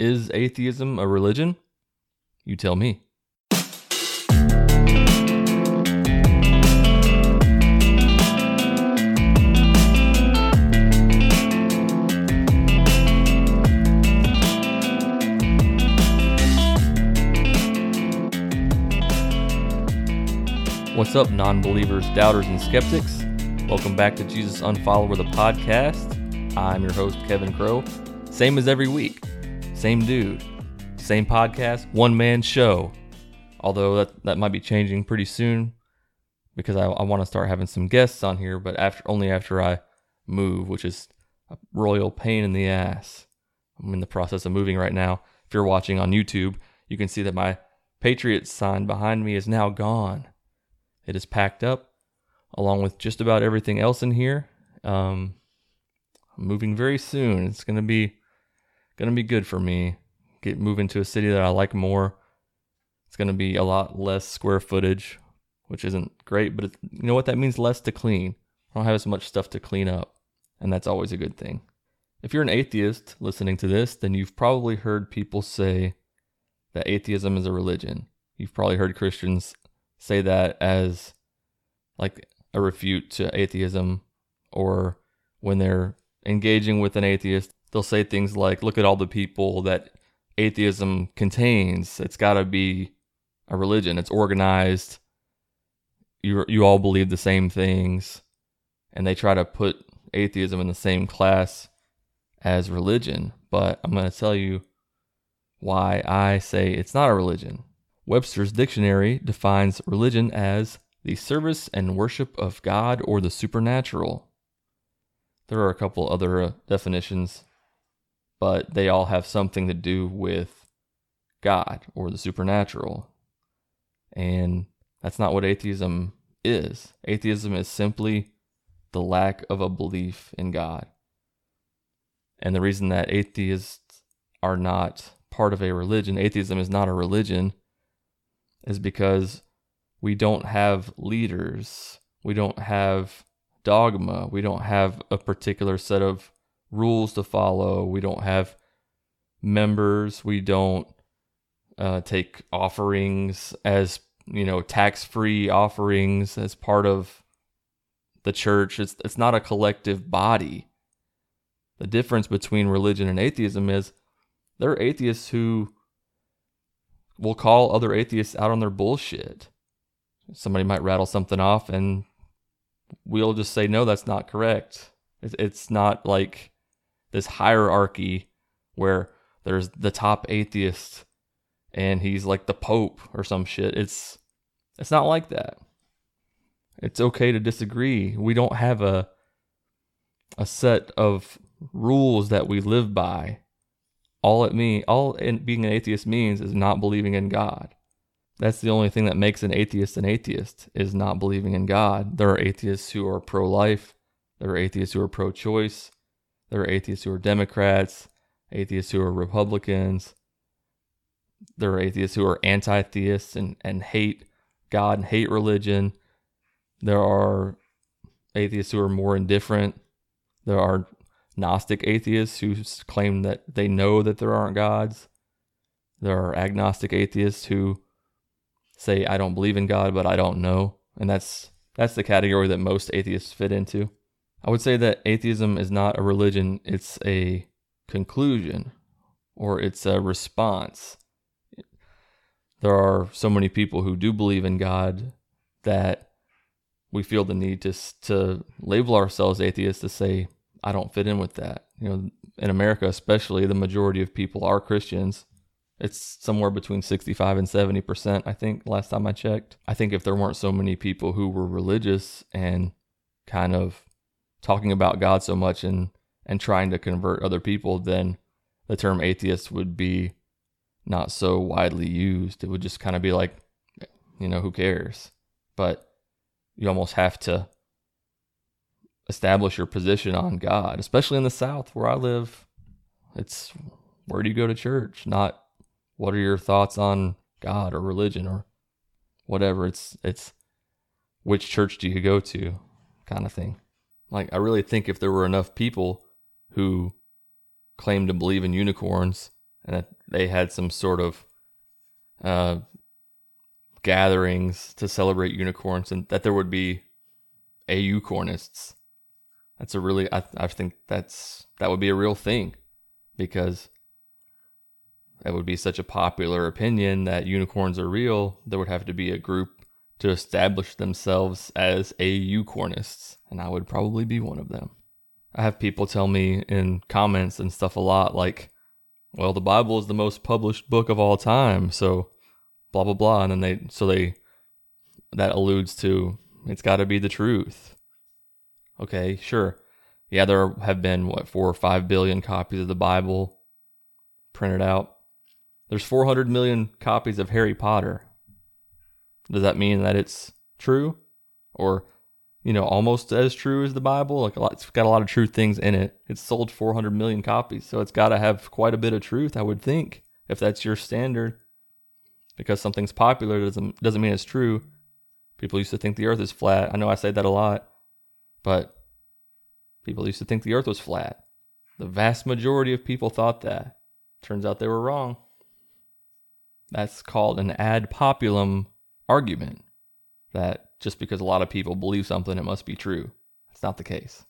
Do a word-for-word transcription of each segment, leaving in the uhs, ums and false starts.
Is atheism a religion? You tell me. What's up, non-believers, doubters, and skeptics? Welcome back to Jesus Unfollower, the podcast. I'm your host, Kevin Crow. Same as every week. Same dude. Same podcast. One-man show. Although that, that might be changing pretty soon because I, I want to start having some guests on here, but after only after I move, which is a royal pain in the ass. I'm in the process of moving right now. If you're watching on YouTube, you can see that my Patriots sign behind me is now gone. It is packed up, along with just about everything else in here. Um, I'm moving very soon. It's gonna be, gonna be good for me. Get moving to a city that I like more. It's gonna be a lot less square footage, which isn't great, but it's, you know what? That means less to clean. I don't have as much stuff to clean up, and that's always a good thing. If you're an atheist listening to this, then you've probably heard people say that atheism is a religion. You've probably heard Christians say that as like a refute to atheism, or when they're engaging with an atheist, they'll say things like, look at all the people that atheism contains. It's got to be a religion. It's organized. You you all believe the same things. And they try to put atheism in the same class as religion. But I'm going to tell you why I say it's not a religion. Webster's Dictionary defines religion as the service and worship of God or the supernatural. There are a couple other uh, definitions, but they all have something to do with God or the supernatural. And that's not what atheism is. Atheism is simply the lack of a belief in God. And the reason that atheists are not part of a religion, atheism is not a religion, is because we don't have leaders, we don't have dogma, we don't have a particular set of rules to follow, we don't have members, we don't uh, take offerings as, you know, tax-free offerings as part of the church. It's it's not a collective body. The difference between religion and atheism is there are atheists who will call other atheists out on their bullshit. Somebody might rattle something off and we'll just say, no, that's not correct. It's not like this hierarchy where there's the top atheist and he's like the Pope or some shit. It's it's not like that. It's okay to disagree. We don't have a a set of rules that we live by. All it mean, all in being an atheist means is not believing in God. That's the only thing that makes an atheist an atheist, is not believing in God. There are atheists who are pro-life. There are atheists who are pro-choice. There are atheists who are Democrats, atheists who are Republicans. There are atheists who are anti-theists and, and hate God and hate religion. There are atheists who are more indifferent. There are Gnostic atheists who claim that they know that there aren't gods. There are agnostic atheists who say, I don't believe in God, but I don't know. And that's that's the category that most atheists fit into. I would say that atheism is not a religion. It's a conclusion, or it's a response. There are so many people who do believe in God that we feel the need to, to label ourselves atheists, to say, I don't fit in with that. You know, in America especially, the majority of people are Christians. It's somewhere between sixty-five and seventy percent, I think, last time I checked. I think if there weren't so many people who were religious and kind of talking about God so much and, and trying to convert other people, then the term atheist would be not so widely used. It would just kind of be like, you know, who cares? But you almost have to establish your position on God, especially in the South where I live. It's where do you go to church, not what are your thoughts on God or religion or whatever. It's it's which church do you go to, kind of thing. Like, I really think if there were enough people who claim to believe in unicorns and they had some sort of uh, gatherings to celebrate unicorns, and that there would be au-cornists. That's a really, I, I think that's that would be a real thing, because that would be such a popular opinion that unicorns are real. There would have to be a group to establish themselves as au-cornists, and I would probably be one of them. I have people tell me in comments and stuff a lot, like, well, the Bible is the most published book of all time, so blah, blah, blah. And then they, so they, that alludes to, it's got to be the truth. Okay, sure. Yeah, there have been, what, four or five billion copies of the Bible printed out. There's four hundred million copies of Harry Potter. Does that mean that it's true? Or, you know, almost as true as the Bible? Like, a lot, it's got a lot of true things in it. It's sold four hundred million copies, so it's got to have quite a bit of truth, I would think, if that's your standard. Because something's popular doesn't doesn't mean it's true. People used to think the earth is flat. I know I say that a lot, but people used to think the earth was flat. The vast majority of people thought that. Turns out they were wrong. That's called an ad populum argument, that just because a lot of people believe something, it must be true. That's not the case.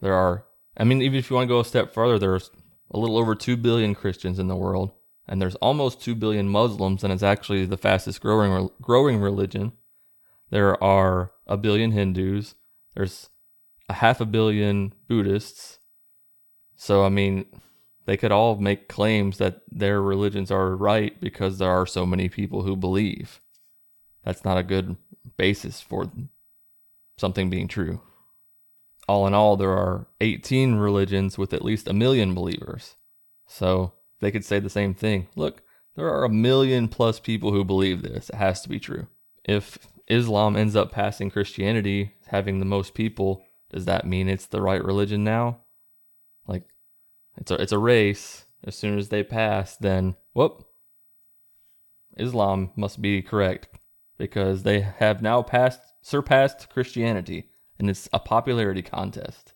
There are, I mean, even if you want to go a step further, there's a little over two billion Christians in the world. And there's almost two billion Muslims, and it's actually the fastest growing growing religion. There are a billion Hindus. There's a half a billion Buddhists. So, I mean, they could all make claims that their religions are right because there are so many people who believe. That's not a good basis for something being true. All in all, there are eighteen religions with at least a million believers. So they could say the same thing. Look, there are a million plus people who believe this. It has to be true. If Islam ends up passing Christianity, having the most people, does that mean it's the right religion now? Like, it's a, it's a race. As soon as they pass, then, whoop, Islam must be correct, because they have now passed surpassed Christianity, and it's a popularity contest.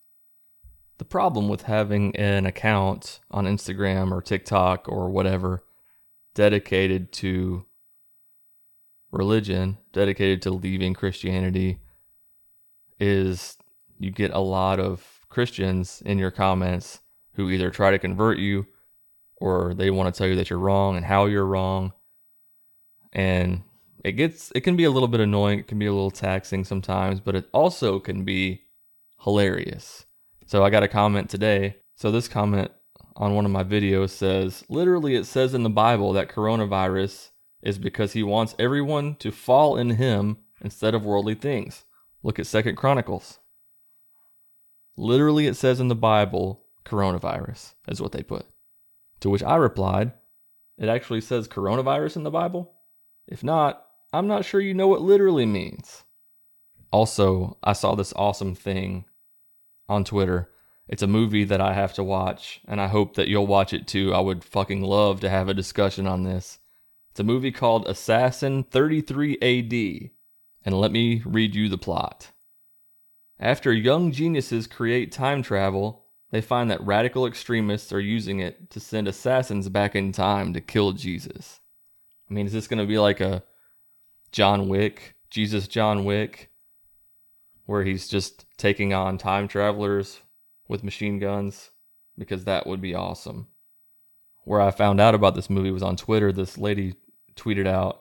The problem with having an account on Instagram or TikTok or whatever dedicated to religion, dedicated to leaving Christianity, is you get a lot of Christians in your comments who either try to convert you, or they want to tell you that you're wrong and how you're wrong. And it gets, it can be a little bit annoying. It can be a little taxing sometimes, but it also can be hilarious. So I got a comment today. So this comment on one of my videos says, literally it says in the Bible that coronavirus is because he wants everyone to fall in him instead of worldly things. Look at Second Chronicles. Literally it says in the Bible, coronavirus is what they put. To which I replied, it actually says coronavirus in the Bible? If not, I'm not sure you know what literally means. Also, I saw this awesome thing on Twitter. It's a movie that I have to watch, and I hope that you'll watch it too. I would fucking love to have a discussion on this. It's a movie called Assassin thirty-three A D, and let me read you the plot. After young geniuses create time travel, they find that radical extremists are using it to send assassins back in time to kill Jesus. I mean, is this going to be like a John Wick, Jesus John Wick, where he's just taking on time travelers with machine guns? Because that would be awesome. Where I found out about this movie was on Twitter. This lady tweeted out,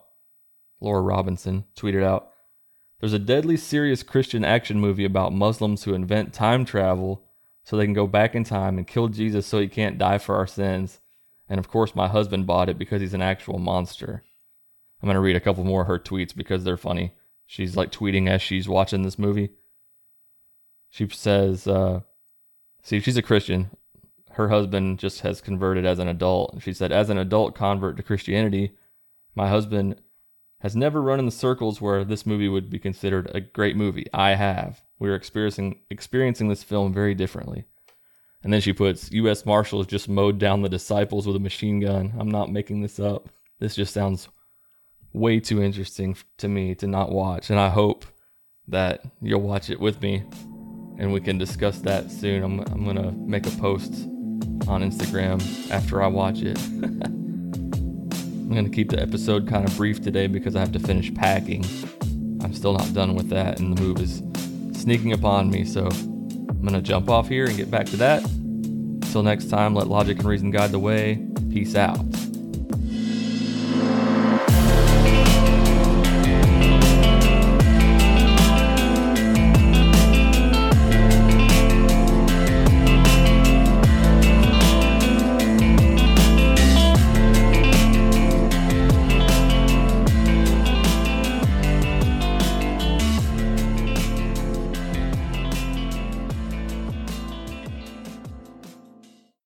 Laura Robinson tweeted out, there's a deadly serious Christian action movie about Muslims who invent time travel so they can go back in time and kill Jesus so he can't die for our sins. And of course my husband bought it because he's an actual monster. I'm going to read a couple more of her tweets because they're funny. She's like tweeting as she's watching this movie. She says, uh, see, she's a Christian. Her husband just has converted as an adult. And she said, as an adult convert to Christianity, my husband has never run in the circles where this movie would be considered a great movie. I have. We are experiencing experiencing this film very differently. And then she puts, U S Marshals just mowed down the disciples with a machine gun. I'm not making this up. This just sounds way too interesting to me to not watch, and I hope that you'll watch it with me and we can discuss that soon. I'm, I'm gonna make a post on Instagram after I watch it. I'm going to keep the episode kind of brief today because I have to finish packing. I'm still not done with that, and the move is sneaking upon me, so I'm going to jump off here and get back to that. Until next time, let logic and reason guide the way. Peace out.